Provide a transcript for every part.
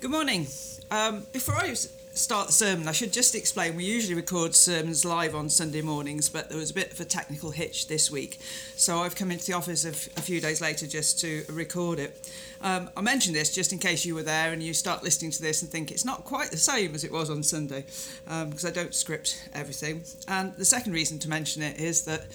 Good morning. Before I start the sermon, I should just explain, we usually record sermons live on Sunday mornings, but there was a bit of a technical hitch this week. So I've come into the office a few days later just to record it. I mentioned this just in case you were there and you start listening to this and think it's not quite the same as it was on Sunday, because I don't script everything. And the second reason to mention it is that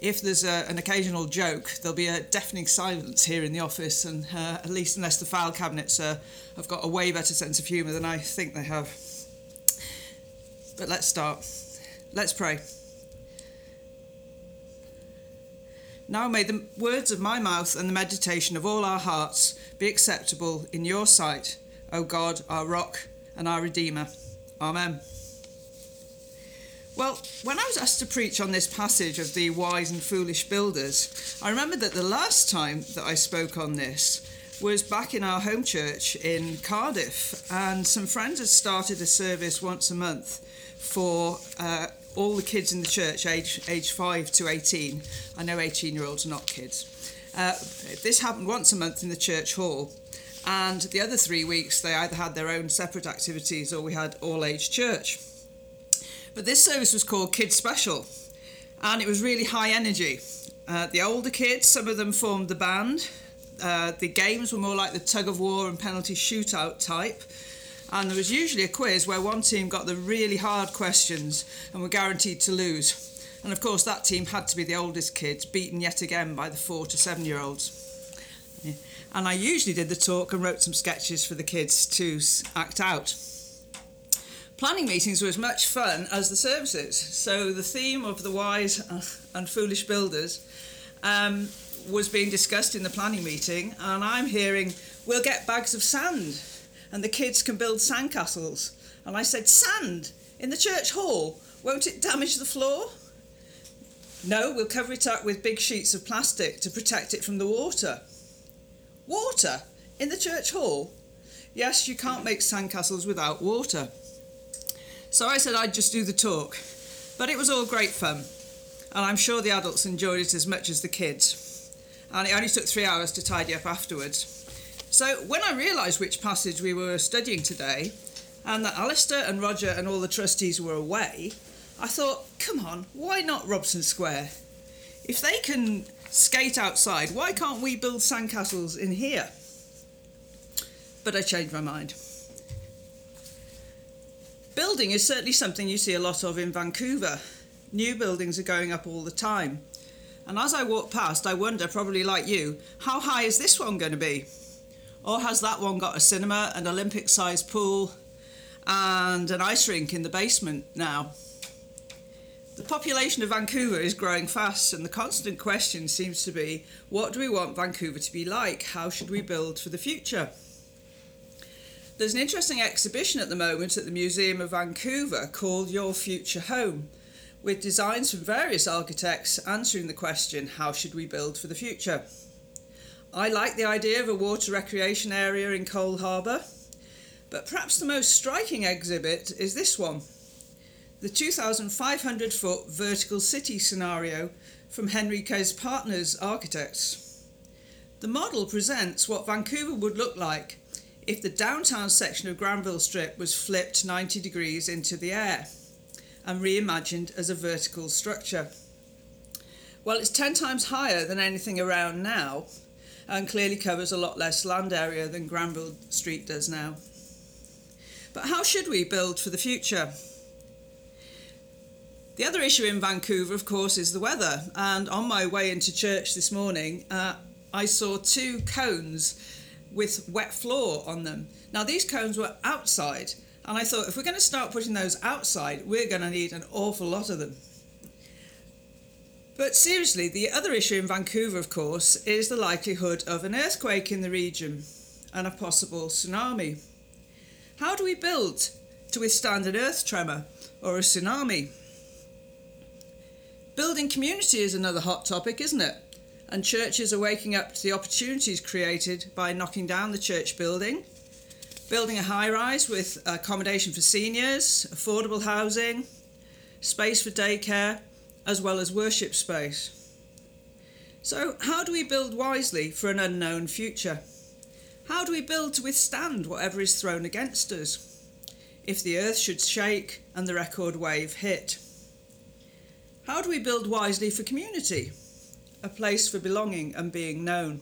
if there's an occasional joke, there'll be a deafening silence here in the office, and at least unless the file cabinets have got a way better sense of humour than I think they have. But let's start. Let's pray. Now may the words of my mouth and the meditation of all our hearts be acceptable in your sight, O God, our rock and our Redeemer. Amen. Well, when I was asked to preach on this passage of the wise and foolish builders, I remember that the last time that I spoke on this was back in our home church in Cardiff, and some friends had started a service once a month for all the kids in the church, age 5 to 18. I know 18-year-olds are not kids. This happened once a month in the church hall, and the other 3 weeks they either had their own separate activities or we had all-age church. But this service was called Kids Special, and it was really high energy. The older kids, some of them formed the band. The games were more like the tug-of-war and penalty shootout type. And there was usually a quiz where one team got the really hard questions and were guaranteed to lose. And of course, that team had to be the oldest kids, beaten yet again by the 4 to 7-year-olds. Yeah. And I usually did the talk and wrote some sketches for the kids to act out. Planning meetings were as much fun as the services. So the theme of the wise and foolish builders was being discussed in the planning meeting, and I'm hearing, we'll get bags of sand and the kids can build sandcastles. And I said, sand in the church hall, won't it damage the floor? No, we'll cover it up with big sheets of plastic to protect it from the water. Water in the church hall? Yes, you can't make sandcastles without water. So I said I'd just do the talk, but it was all great fun, and I'm sure the adults enjoyed it as much as the kids, and it only took 3 hours to tidy up afterwards. So when I realised which passage we were studying today, and that Alistair and Roger and all the trustees were away, I thought, come on, why not Robson Square? If they can skate outside, why can't we build sandcastles in here? But I changed my mind. Building is certainly something you see a lot of in Vancouver. New buildings are going up all the time. And as I walk past, I wonder, probably like you, how high is this one going to be? Or has that one got a cinema, an Olympic-sized pool, and an ice rink in the basement now? The population of Vancouver is growing fast, and the constant question seems to be, what do we want Vancouver to be like? How should we build for the future? There's an interesting exhibition at the moment at the Museum of Vancouver called Your Future Home, with designs from various architects answering the question, how should we build for the future? I like the idea of a water recreation area in Coal Harbour, but perhaps the most striking exhibit is this one, the 2,500 foot vertical city scenario from Henry K's Partners Architects. The model presents what Vancouver would look like if the downtown section of Granville Strip was flipped 90 degrees into the air and reimagined as a vertical structure. Well, it's 10 times higher than anything around now, and clearly covers a lot less land area than Granville Street does now. But how should we build for the future? The other issue in Vancouver, of course, is the weather. And on my way into church this morning, I saw 2 cones with wet floor on them. Now these cones were outside, and I thought if we're going to start putting those outside, we're going to need an awful lot of them. But seriously, the other issue in Vancouver, of course, is the likelihood of an earthquake in the region and a possible tsunami. How do we build to withstand an earth tremor or a tsunami? Building community is another hot topic, isn't it? And churches are waking up to the opportunities created by knocking down the church building, building a high-rise with accommodation for seniors, affordable housing, space for daycare, as well as worship space. So how do we build wisely for an unknown future? How do we build to withstand whatever is thrown against us, if the earth should shake and the record wave hit? How do we build wisely for community, a place for belonging and being known?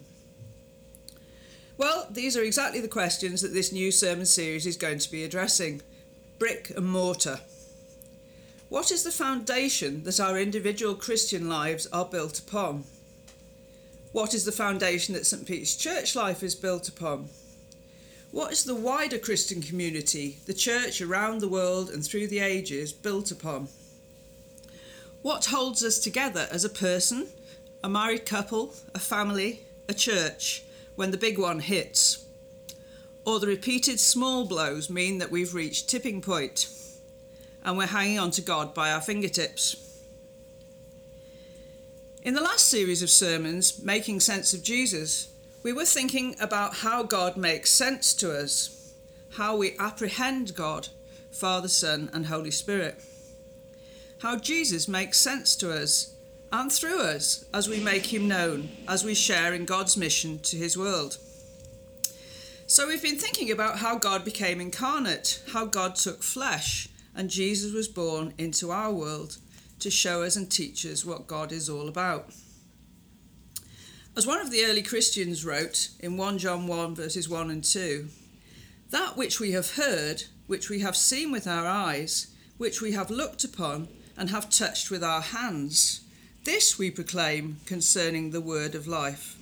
Well, these are exactly the questions that this new sermon series is going to be addressing. Brick and mortar. What is the foundation that our individual Christian lives are built upon? What is the foundation that St. Peter's Church life is built upon? What is the wider Christian community, the church around the world and through the ages, built upon? What holds us together as a person, a married couple, a family, a church, when the big one hits? Or the repeated small blows mean that we've reached tipping point and we're hanging on to God by our fingertips. In the last series of sermons, Making Sense of Jesus, we were thinking about how God makes sense to us, how we apprehend God, Father, Son, and Holy Spirit, how Jesus makes sense to us and through us as we make him known, as we share in God's mission to his world. So we've been thinking about how God became incarnate, how God took flesh, and Jesus was born into our world to show us and teach us what God is all about. As one of the early Christians wrote in 1 John 1 verses 1 and 2, "That which we have heard, which we have seen with our eyes, which we have looked upon and have touched with our hands, this we proclaim concerning the word of life."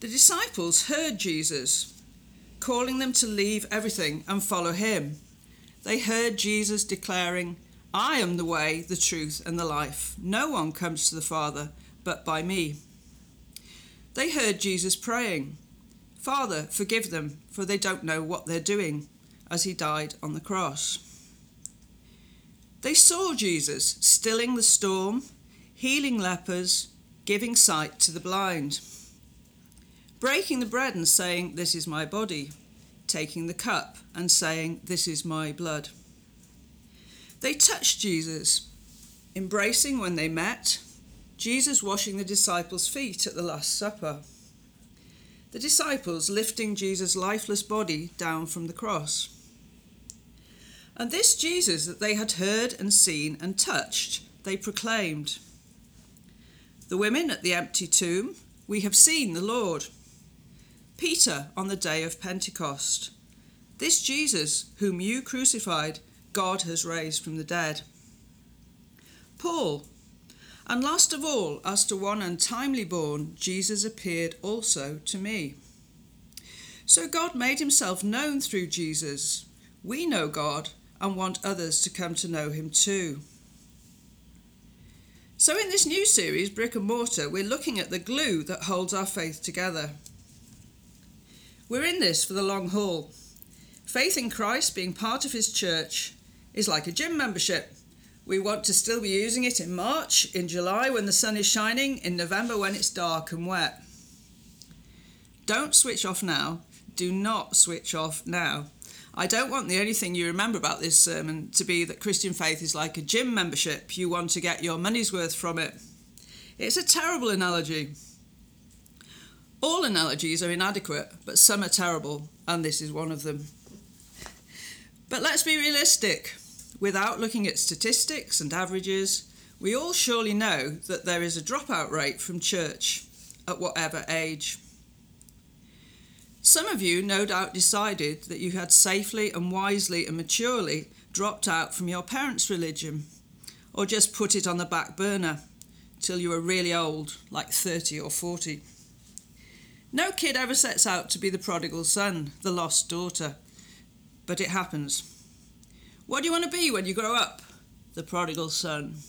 The disciples heard Jesus, calling them to leave everything and follow him. They heard Jesus declaring, "I am the way, the truth, and the life. No one comes to the Father but by me." They heard Jesus praying, "Father, forgive them, for they don't know what they're doing," as he died on the cross. They saw Jesus stilling the storm, healing lepers, giving sight to the blind, breaking the bread and saying, "This is my body," taking the cup and saying, "This is my blood." They touched Jesus, embracing when they met, Jesus washing the disciples' feet at the Last Supper, the disciples lifting Jesus' lifeless body down from the cross. And this Jesus that they had heard and seen and touched, they proclaimed. The women at the empty tomb, "We have seen the Lord." Peter on the day of Pentecost, "This Jesus whom you crucified, God has raised from the dead." Paul, and last of all, as to one untimely born, "Jesus appeared also to me." So God made himself known through Jesus. We know God and want others to come to know him too. So in this new series, Brick and Mortar, we're looking at the glue that holds our faith together. We're in this for the long haul. Faith in Christ, being part of his church, is like a gym membership. We want to still be using it in March, in July when the sun is shining, in November when it's dark and wet. Don't switch off now. Do not switch off now. I don't want the only thing you remember about this sermon to be that Christian faith is like a gym membership. You want to get your money's worth from it. It's a terrible analogy. All analogies are inadequate, but some are terrible, and this is one of them. But let's be realistic. Without looking at statistics and averages, we all surely know that there is a dropout rate from church at whatever age. Some of you no doubt decided that you had safely and wisely and maturely dropped out from your parents' religion, or just put it on the back burner till you were really old, like 30 or 40. No kid ever sets out to be the prodigal son, the lost daughter. But it happens. What do you want to be when you grow up? The prodigal son.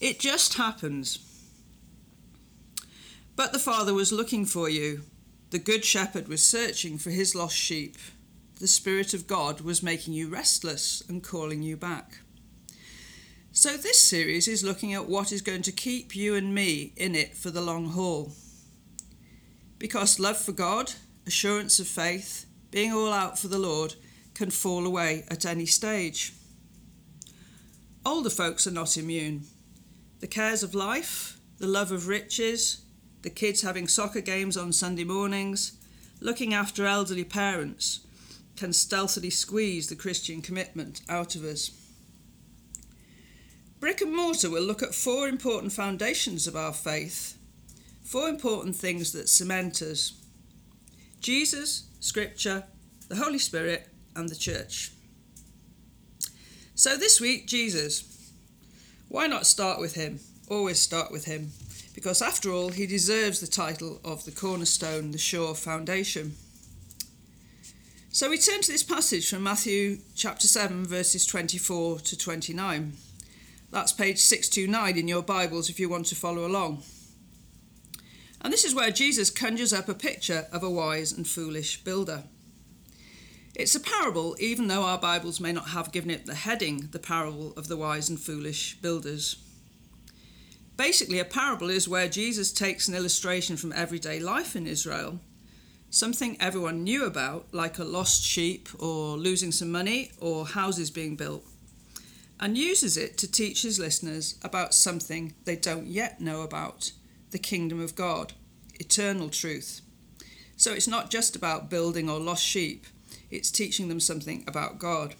It just happens. But the Father was looking for you. The Good Shepherd was searching for his lost sheep. The Spirit of God was making you restless and calling you back. So this series is looking at what is going to keep you and me in it for the long haul. Because love for God, assurance of faith, being all out for the Lord, can fall away at any stage. Older folks are not immune. The cares of life, the love of riches, the kids having soccer games on Sunday mornings, looking after elderly parents can stealthily squeeze the Christian commitment out of us. Brick and Mortar will look at four important foundations of our faith, four important things that cement us: Jesus, Scripture, the Holy Spirit, and the Church. So this week, Jesus. Why not start with him? Always start with him, because after all, he deserves the title of the cornerstone, the sure foundation. So we turn to this passage from Matthew chapter 7, verses 24 to 29. That's page 629 in your Bibles if you want to follow along. And this is where Jesus conjures up a picture of a wise and foolish builder. It's a parable, even though our Bibles may not have given it the heading, the parable of the wise and foolish builders. Basically, a parable is where Jesus takes an illustration from everyday life in Israel, something everyone knew about, like a lost sheep or losing some money or houses being built, and uses it to teach his listeners about something they don't yet know about, the kingdom of God, eternal truth. So it's not just about building or lost sheep, it's teaching them something about God.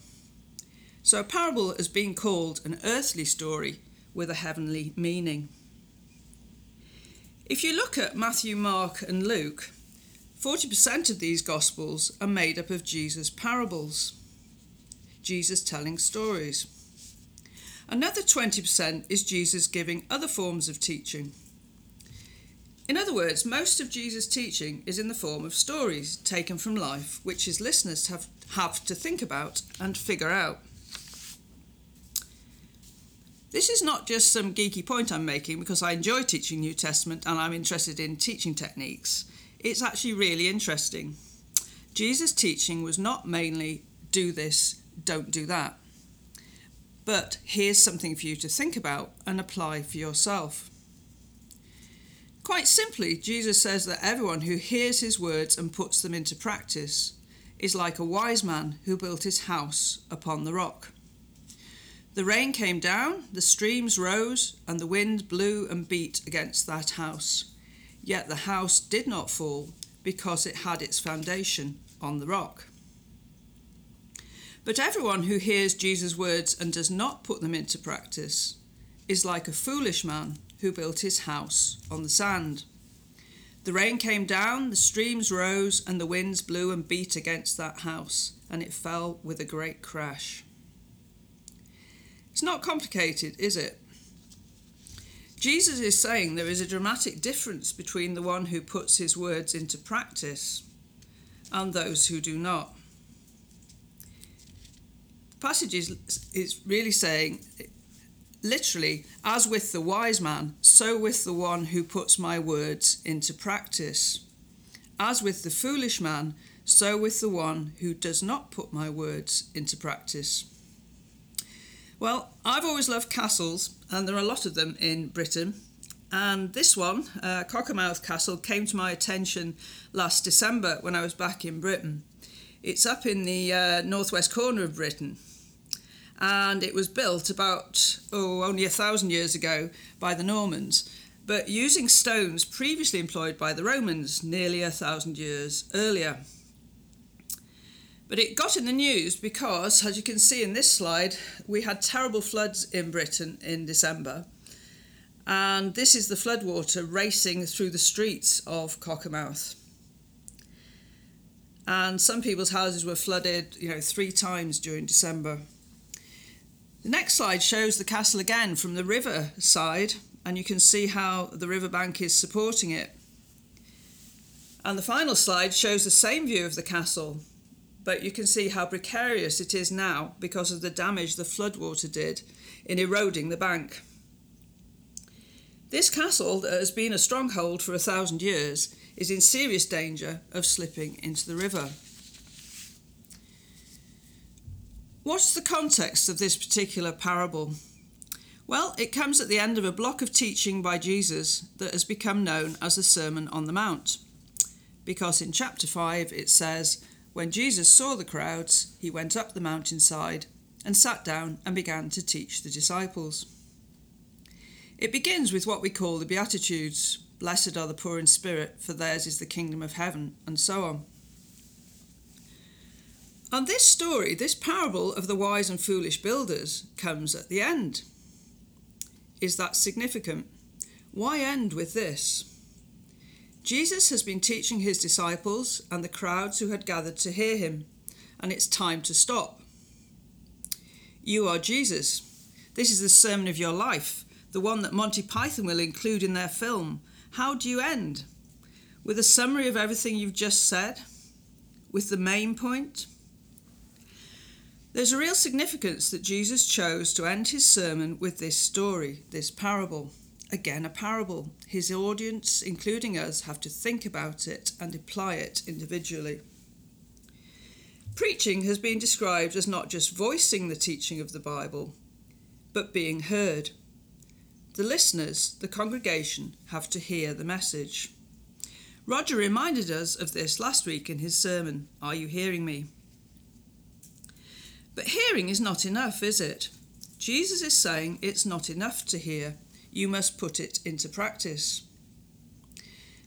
So a parable has been called an earthly story with a heavenly meaning. If you look at Matthew, Mark and Luke, 40% of these Gospels are made up of Jesus' parables, Jesus telling stories. Another 20% is Jesus giving other forms of teaching. In other words, most of Jesus' teaching is in the form of stories taken from life, which his listeners have to think about and figure out. This is not just some geeky point I'm making because I enjoy teaching New Testament and I'm interested in teaching techniques. It's actually really interesting. Jesus' teaching was not mainly do this, don't do that, but here's something for you to think about and apply for yourself. Quite simply, Jesus says that everyone who hears his words and puts them into practice is like a wise man who built his house upon the rock. The rain came down, the streams rose, and the wind blew and beat against that house. Yet the house did not fall because it had its foundation on the rock. But everyone who hears Jesus' words and does not put them into practice is like a foolish man who built his house on the sand. The rain came down, the streams rose, and the winds blew and beat against that house, and it fell with a great crash. It's not complicated, is it? Jesus is saying there is a dramatic difference between the one who puts his words into practice and those who do not. The passage is really saying, literally, as with the wise man, so with the one who puts my words into practice. As with the foolish man, so with the one who does not put my words into practice. Well, I've always loved castles, and there are a lot of them in Britain. And this one, Cockermouth Castle, came to my attention last December when I was back in Britain. It's up in the northwest corner of Britain, and it was built about, only 1,000 years ago by the Normans, but using stones previously employed by the Romans nearly 1,000 years earlier. But it got in the news because, as you can see in this slide, we had terrible floods in Britain in December. And this is the floodwater racing through the streets of Cockermouth. And some people's houses were flooded, 3 times during December. The next slide shows the castle again from the river side, and you can see how the riverbank is supporting it. And the final slide shows the same view of the castle, but you can see how precarious it is now because of the damage the floodwater did in eroding the bank. This castle that has been a stronghold for 1,000 years is in serious danger of slipping into the river. What's the context of this particular parable? Well, it comes at the end of a block of teaching by Jesus that has become known as the Sermon on the Mount, because in chapter 5 it says, "When Jesus saw the crowds, he went up the mountainside and sat down and began to teach the disciples." It begins with what we call the Beatitudes, "Blessed are the poor in spirit, for theirs is the kingdom of heaven," and so on. And this story, this parable of the wise and foolish builders, comes at the end. Is that significant? Why end with this? Jesus has been teaching his disciples and the crowds who had gathered to hear him, and it's time to stop. You are Jesus. This is the sermon of your life, the one that Monty Python will include in their film. How do you end? With a summary of everything you've just said? With the main point? There's a real significance that Jesus chose to end his sermon with this story, this parable. Again, a parable. His audience, including us, have to think about it and apply it individually. Preaching has been described as not just voicing the teaching of the Bible, but being heard. The listeners, the congregation, have to hear the message. Roger reminded us of this last week in his sermon, Are You Hearing Me? But hearing is not enough, is it? Jesus is saying it's not enough to hear. You must put it into practice.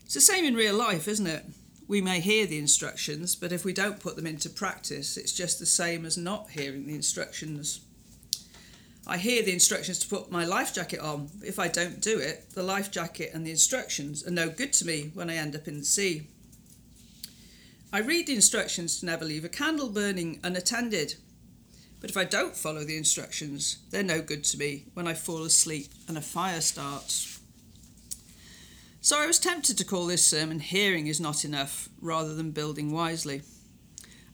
It's the same in real life, isn't it? We may hear the instructions, but if we don't put them into practice, it's just the same as not hearing the instructions. I hear the instructions to put my life jacket on, but if I don't do it, the life jacket and the instructions are no good to me when I end up in the sea. I read the instructions to never leave a candle burning unattended. But if I don't follow the instructions, they're no good to me when I fall asleep and a fire starts. So I was tempted to call this sermon Hearing is Not Enough rather than Building Wisely.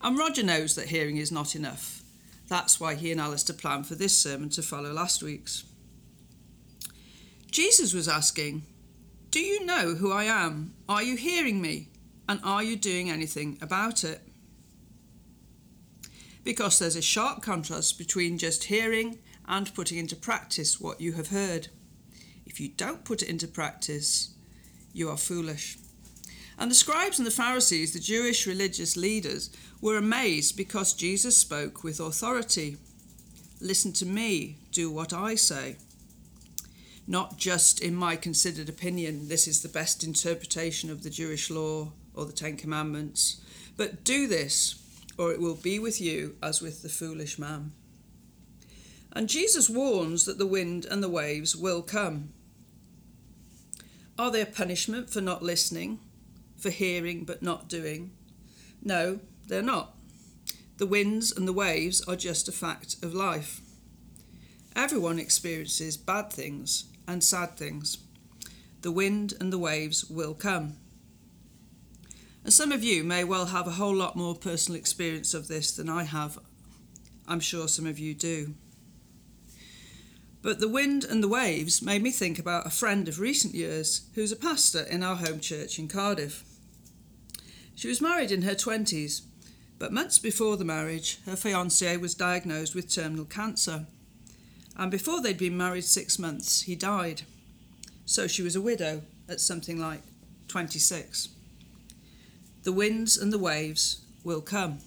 And Roger knows that hearing is not enough. That's why he and Alistair planned for this sermon to follow last week's. Jesus was asking, do you know who I am? Are you hearing me? And are you doing anything about it? Because there's a sharp contrast between just hearing and putting into practice what you have heard. If you don't put it into practice, you are foolish. And the scribes and the Pharisees, the Jewish religious leaders, were amazed because Jesus spoke with authority. Listen to me, do what I say. Not just in my considered opinion, this is the best interpretation of the Jewish law or the Ten Commandments, but do this, or it will be with you as with the foolish man. And Jesus warns that the wind and the waves will come. Are there punishment for not listening, for hearing but not doing? No, they're not. The winds and the waves are just a fact of life. Everyone experiences bad things and sad things. The wind and the waves will come. And some of you may well have a whole lot more personal experience of this than I have. I'm sure some of you do. But the wind and the waves made me think about a friend of recent years who's a pastor in our home church in Cardiff. She was married in her 20s, but months before the marriage, her fiancé was diagnosed with terminal cancer. And before they'd been married 6 months, he died. So she was a widow at something like 26. The winds and the waves will come.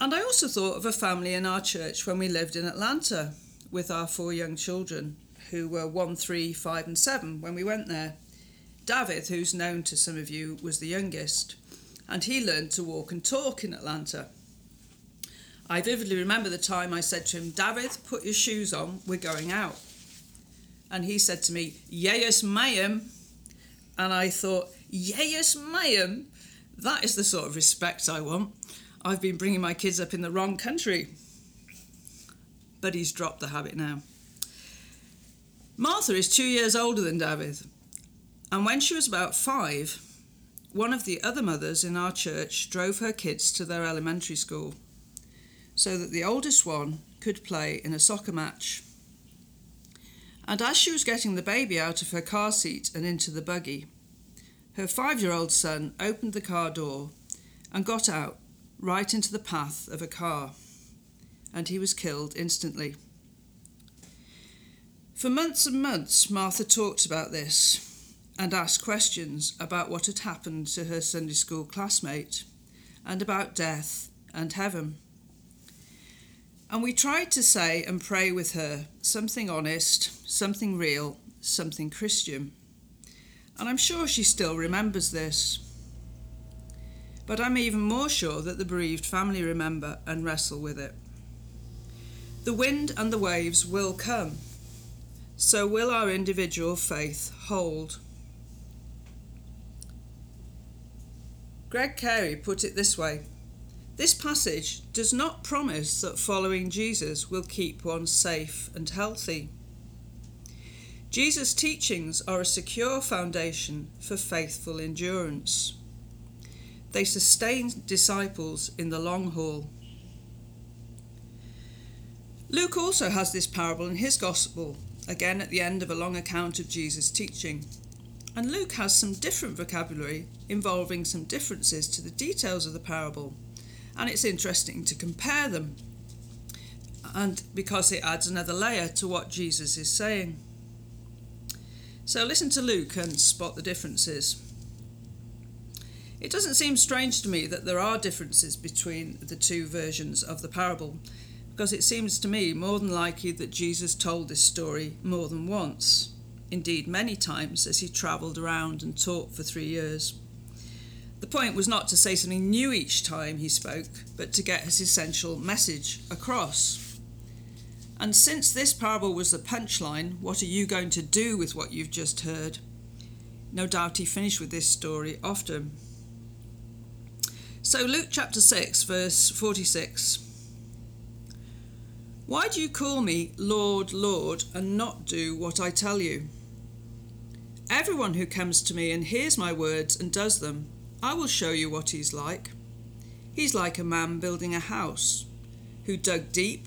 And I also thought of a family in our church when we lived in Atlanta with our 4 young children, who were 1, 3, 5 and 7 when we went there. David, who's known to some of you, was the youngest, and he learned to walk and talk in Atlanta. I vividly remember the time I said to him, David, put your shoes on, we're going out. And he said to me, yes, ma'am. And I thought, yes, ma'am, that is the sort of respect I want. I've been bringing my kids up in the wrong country. But he's dropped the habit now. Martha is 2 years older than David. And when she was about 5, one of the other mothers in our church drove her kids to their elementary school so that the oldest one could play in a soccer match. And as she was getting the baby out of her car seat and into the buggy, her 5-year-old son opened the car door and got out right into the path of a car, and he was killed instantly. For months and months, Martha talked about this and asked questions about what had happened to her Sunday school classmate and about death and heaven. And we tried to say and pray with her something honest, something real, something Christian. And I'm sure she still remembers this. but I'm even more sure that the bereaved family remember and wrestle with it. The wind and the waves will come. So will our individual faith hold. Greg Carey put it this way: this passage does not promise that following Jesus will keep one safe and healthy. Jesus' teachings are a secure foundation for faithful endurance. They sustain disciples in the long haul. Luke also has this parable in his Gospel, again at the end of a long account of Jesus' teaching. And Luke has some different vocabulary involving some differences to the details of the parable, and it's interesting to compare them, and because it adds another layer to what Jesus is saying. So listen to Luke and spot the differences. It doesn't seem strange to me that there are differences between the two versions of the parable, because it seems to me more than likely that Jesus told this story more than once, indeed many times, as he travelled around and taught for 3 years. The point was not to say something new each time he spoke, but to get his essential message across. And since this parable was the punchline, what are you going to do with what you've just heard? No doubt he finished with this story often. So Luke chapter 6, verse 46. Why do you call me Lord, Lord, and not do what I tell you? Everyone who comes to me and hears my words and does them, I will show you what he's like. He's like a man building a house, who dug deep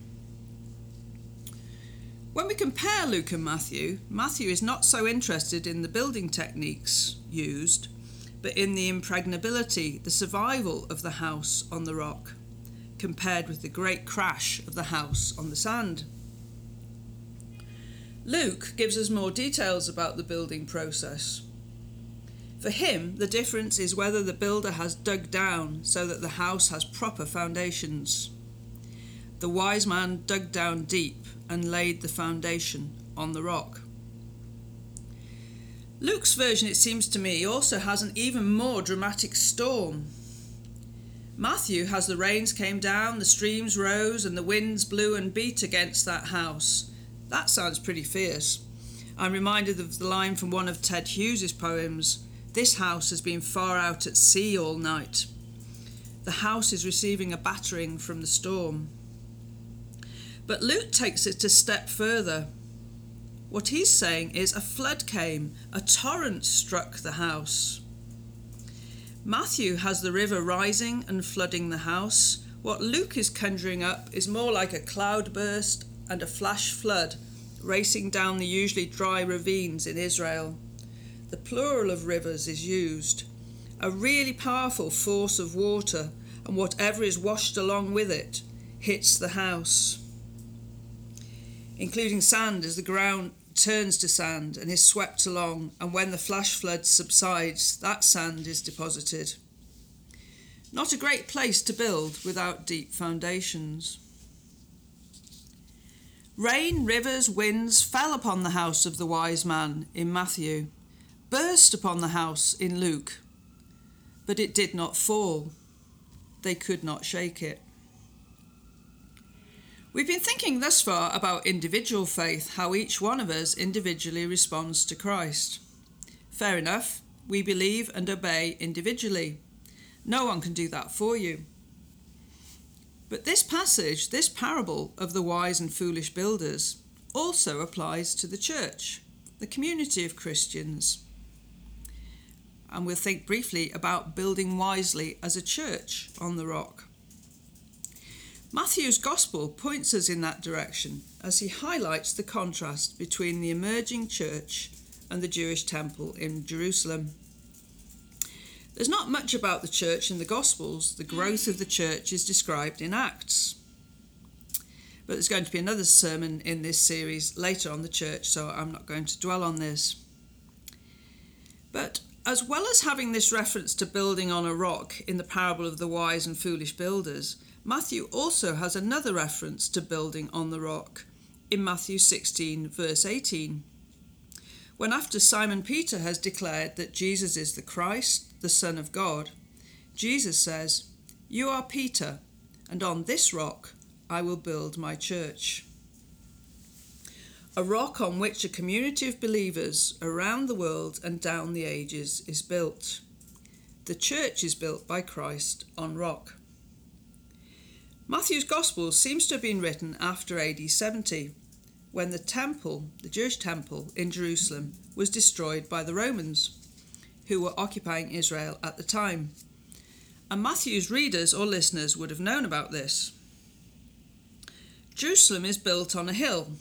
When we compare Luke and Matthew, Matthew is not so interested in the building techniques used, but in the impregnability, the survival of the house on the rock, compared with the great crash of the house on the sand. Luke gives us more details about the building process. For him, the difference is whether the builder has dug down so that the house has proper foundations. The wise man dug down deep and laid the foundation on the rock. Luke's version, it seems to me, also has an even more dramatic storm. Matthew has the rains came down, the streams rose, and the winds blew and beat against that house. That sounds pretty fierce. I'm reminded of the line from one of Ted Hughes's poems, "This house has been far out at sea all night." The house is receiving a battering from the storm. But Luke takes it a step further. What he's saying is a flood came, a torrent struck the house. Matthew has the river rising and flooding the house. What Luke is conjuring up is more like a cloudburst and a flash flood racing down the usually dry ravines in Israel. The plural of rivers is used. A really powerful force of water, and whatever is washed along with it hits the house. Including sand, as the ground turns to sand and is swept along, and when the flash flood subsides, that sand is deposited. Not a great place to build without deep foundations. Rain, rivers, winds fell upon the house of the wise man in Matthew, burst upon the house in Luke, but it did not fall. They could not shake it. We've been thinking thus far about individual faith, how each one of us individually responds to Christ. Fair enough, we believe and obey individually. No one can do that for you. But this passage, this parable of the wise and foolish builders, also applies to the church, the community of Christians. And we'll think briefly about building wisely as a church on the rock. Matthew's Gospel points us in that direction as he highlights the contrast between the emerging church and the Jewish temple in Jerusalem. There's not much about the church in the Gospels. The growth of the church is described in Acts. But there's going to be another sermon in this series later on the church, so I'm not going to dwell on this. But as well as having this reference to building on a rock in the parable of the wise and foolish builders, Matthew also has another reference to building on the rock in Matthew 16, verse 18. When after Simon Peter has declared that Jesus is the Christ, the Son of God, Jesus says, "You are Peter, and on this rock I will build my church." A rock on which a community of believers around the world and down the ages is built. The church is built by Christ on rock. Matthew's Gospel seems to have been written after AD 70, when the temple, the Jewish temple in Jerusalem, was destroyed by the Romans, who were occupying Israel at the time. And Matthew's readers or listeners would have known about this. Jerusalem is built on a hill,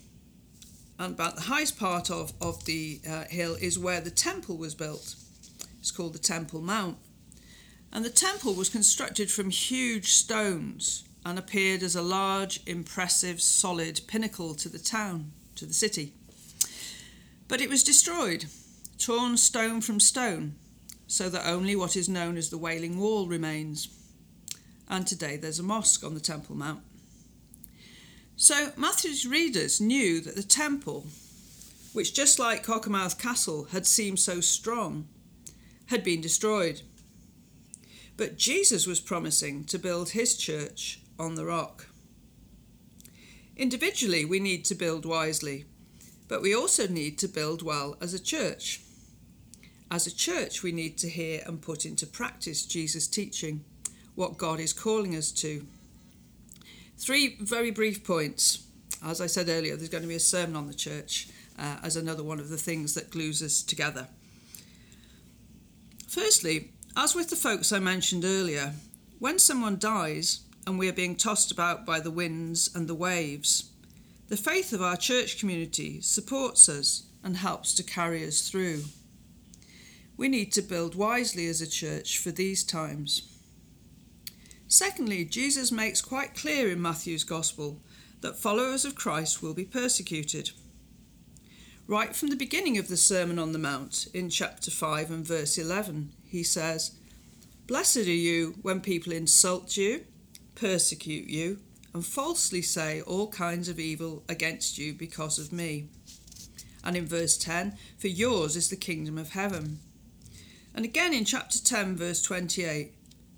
and about the highest part of the hill is where the temple was built. It's called the Temple Mount. And the temple was constructed from huge stones and appeared as a large, impressive, solid pinnacle to the town, to the city. But it was destroyed, torn stone from stone, so that only what is known as the Wailing Wall remains. And today there's a mosque on the Temple Mount. So Matthew's readers knew that the temple, which just like Cockermouth Castle had seemed so strong, had been destroyed. But Jesus was promising to build his church on the rock. Individually, we need to build wisely, but we also need to build well as a church. As a church, we need to hear and put into practice Jesus' teaching, what God is calling us to. Three very brief points. As I said earlier, there's going to be a sermon on the church as another one of the things that glues us together. Firstly, as with the folks I mentioned earlier, when someone dies and we are being tossed about by the winds and the waves, the faith of our church community supports us and helps to carry us through. We need to build wisely as a church for these times. Secondly, Jesus makes quite clear in Matthew's Gospel that followers of Christ will be persecuted. Right from the beginning of the Sermon on the Mount, in chapter 5 and verse 11, he says, "Blessed are you when people insult you, persecute you, and falsely say all kinds of evil against you because of me." And in verse 10, "For yours is the kingdom of heaven." And again in chapter 10, verse 28,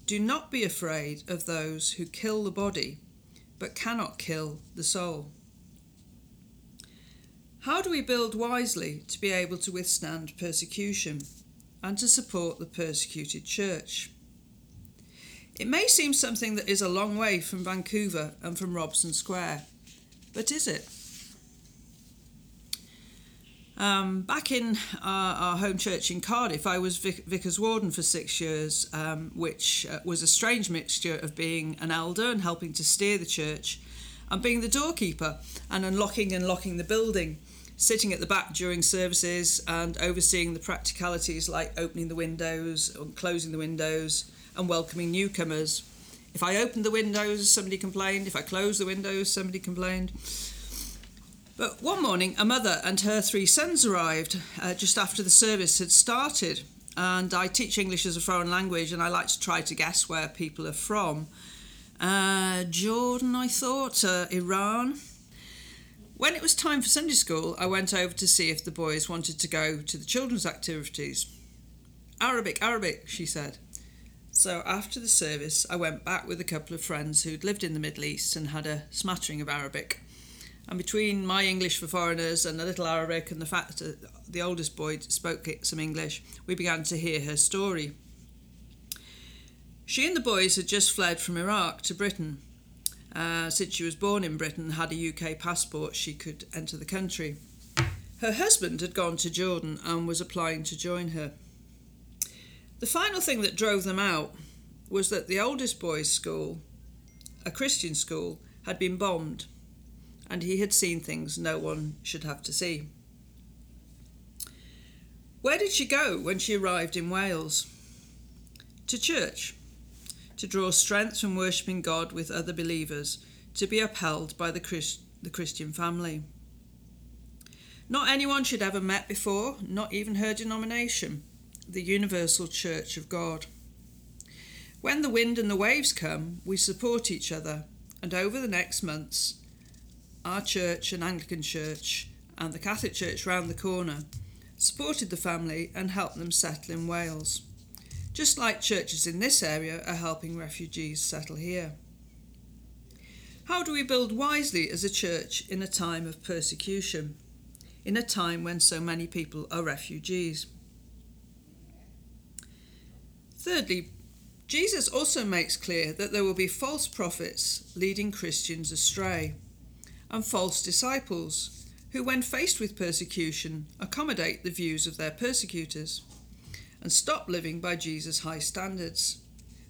"Do not be afraid of those who kill the body, but cannot kill the soul." How do we build wisely to be able to withstand persecution and to support the persecuted church? It may seem something that is a long way from Vancouver and from Robson Square, but is it? Back in our home church in Cardiff, I was Vicar's Warden for 6 years, which was a strange mixture of being an elder and helping to steer the church and being the doorkeeper and unlocking and locking the building, sitting at the back during services and overseeing the practicalities like opening the windows and closing the windows and welcoming newcomers. If I opened the windows, somebody complained. If I closed the windows, somebody complained. But one morning, a mother and her 3 sons arrived just after the service had started. And I teach English as a foreign language, and I like to try to guess where people are from. Jordan, I thought, Iran. When it was time for Sunday school, I went over to see if the boys wanted to go to the children's activities. "Arabic, Arabic," she said. So after the service, I went back with a couple of friends who'd lived in the Middle East and had a smattering of Arabic. And between my English for foreigners and a little Arabic and the fact that the oldest boy spoke some English, we began to hear her story. She and the boys had just fled from Iraq to Britain. Since she was born in Britain and had a UK passport, she could enter the country. Her husband had gone to Jordan and was applying to join her. The final thing that drove them out was that the oldest boy's school, a Christian school, had been bombed, and he had seen things no one should have to see. Where did she go when she arrived in Wales? To church, to draw strength from worshipping God with other believers, to be upheld by the Christian family. Not anyone she'd ever met before, not even her denomination, the Universal Church of God. When the wind and the waves come, we support each other, and over the next months, our church and Anglican Church and the Catholic Church round the corner supported the family and helped them settle in Wales, just like churches in this area are helping refugees settle here. How do we build wisely as a church in a time of persecution, in a time when so many people are refugees? Thirdly, Jesus also makes clear that there will be false prophets leading Christians astray, and false disciples who, when faced with persecution, accommodate the views of their persecutors and stop living by Jesus' high standards,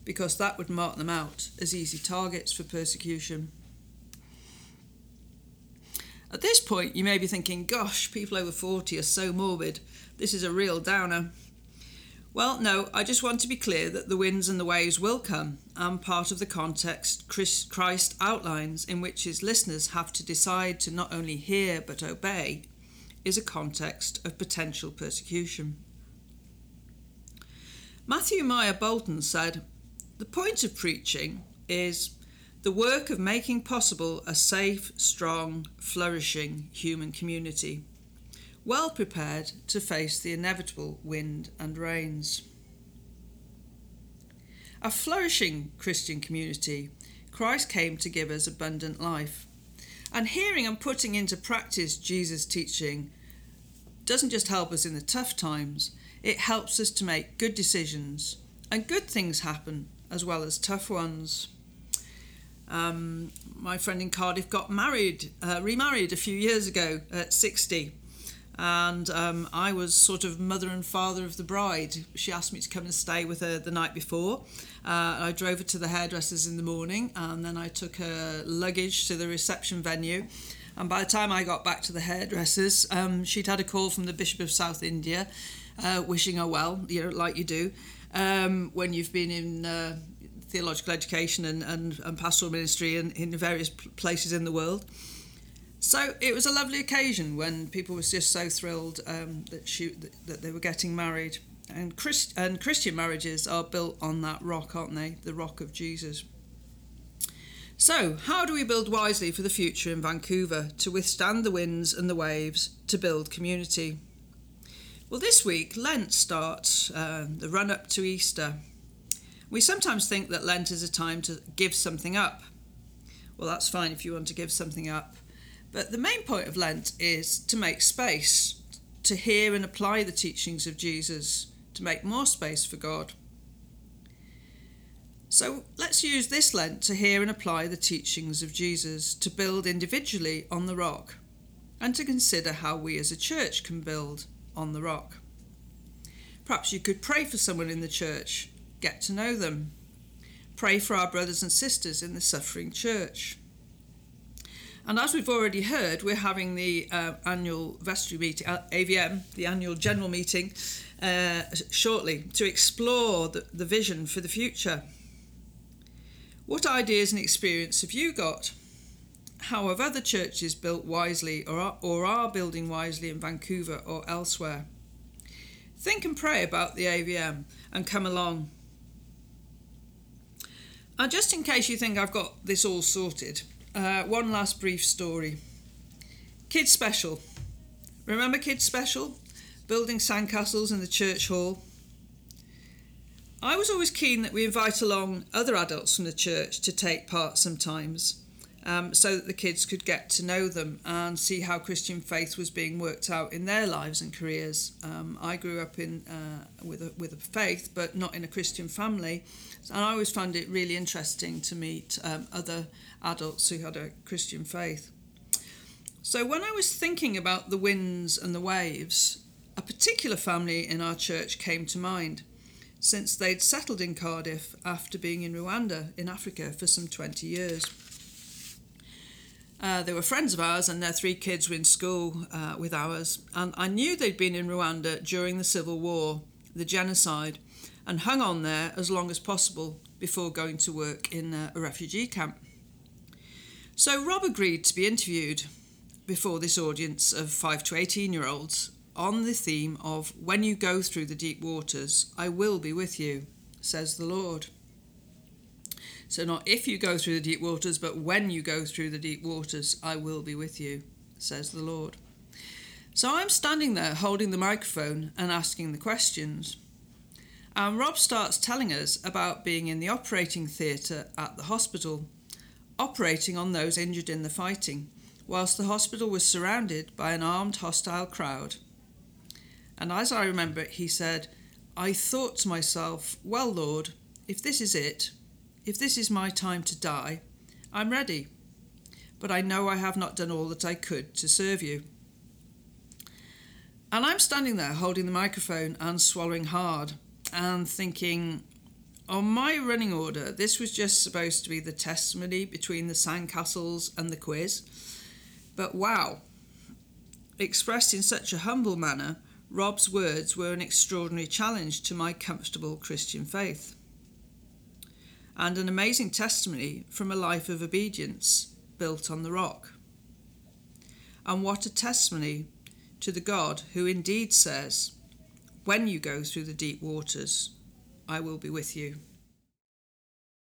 because that would mark them out as easy targets for persecution. At this point, you may be thinking, gosh, people over 40 are so morbid. This is a real downer. Well, no, I just want to be clear that the winds and the waves will come, and part of the context Christ outlines in which his listeners have to decide to not only hear but obey is a context of potential persecution. Matthew Meyer Bolton said, "The point of preaching is the work of making possible a safe, strong, flourishing human community, well prepared to face the inevitable wind and rains." A flourishing Christian community, Christ came to give us abundant life. And hearing and putting into practice Jesus' teaching doesn't just help us in the tough times, it helps us to make good decisions, and good things happen as well as tough ones. My friend in Cardiff got remarried a few years ago at 60. And I was sort of mother and father of the bride. She asked me to come and stay with her the night before. I drove her to the hairdresser's in the morning, and then I took her luggage to the reception venue. And by the time I got back to the hairdresser's, she'd had a call from the Bishop of South India, wishing her well, you know, like you do, when you've been in theological education and pastoral ministry in various places in the world. So it was a lovely occasion when people were just so thrilled that they were getting married. And Christian marriages are built on that rock, aren't they? The rock of Jesus. So how do we build wisely for the future in Vancouver to withstand the winds and the waves, to build community? Well, this week Lent starts, the run-up to Easter. We sometimes think that Lent is a time to give something up. Well, that's fine if you want to give something up. But the main point of Lent is to make space, to hear and apply the teachings of Jesus, to make more space for God. So let's use this Lent to hear and apply the teachings of Jesus, to build individually on the rock, and to consider how we as a church can build on the rock. Perhaps you could pray for someone in the church, get to know them. Pray for our brothers and sisters in the suffering church. And as we've already heard, we're having the annual vestry meeting, AVM, the annual general meeting, shortly, to explore the vision for the future. What ideas and experience have you got? How have other churches built wisely or are building wisely in Vancouver or elsewhere? Think and pray about the AVM and come along. And just in case you think I've got this all sorted, one last brief story. Kids Special. Remember Kids Special? Building sandcastles in the church hall. I was always keen that we invite along other adults from the church to take part sometimes, so that the kids could get to know them and see how Christian faith was being worked out in their lives and careers. I grew up in with a faith, but not in a Christian family, and I always found it really interesting to meet other adults who had a Christian faith. So when I was thinking about the winds and the waves, a particular family in our church came to mind, since they'd settled in Cardiff after being in Rwanda in Africa for some 20 years. They were friends of ours, and their three kids were in school with ours, and I knew they'd been in Rwanda during the Civil War, the genocide, and hung on there as long as possible before going to work in a refugee camp. So Rob agreed to be interviewed before this audience of 5 to 18-year-olds on the theme of, "When you go through the deep waters, I will be with you, says the Lord." So not if you go through the deep waters, but when you go through the deep waters, I will be with you, says the Lord. So I'm standing there holding the microphone and asking the questions. And Rob starts telling us about being in the operating theatre at the hospital, operating on those injured in the fighting, whilst the hospital was surrounded by an armed hostile crowd. And as I remember it, he said, "I thought to myself, well, Lord, if this is it, if this is my time to die, I'm ready, but I know I have not done all that I could to serve you." And I'm standing there holding the microphone and swallowing hard and thinking, on my running order, this was just supposed to be the testimony between the sandcastles and the quiz. But wow, expressed in such a humble manner, Rob's words were an extraordinary challenge to my comfortable Christian faith, and an amazing testimony from a life of obedience built on the rock. And what a testimony to the God who indeed says, "When you go through the deep waters, I will be with you."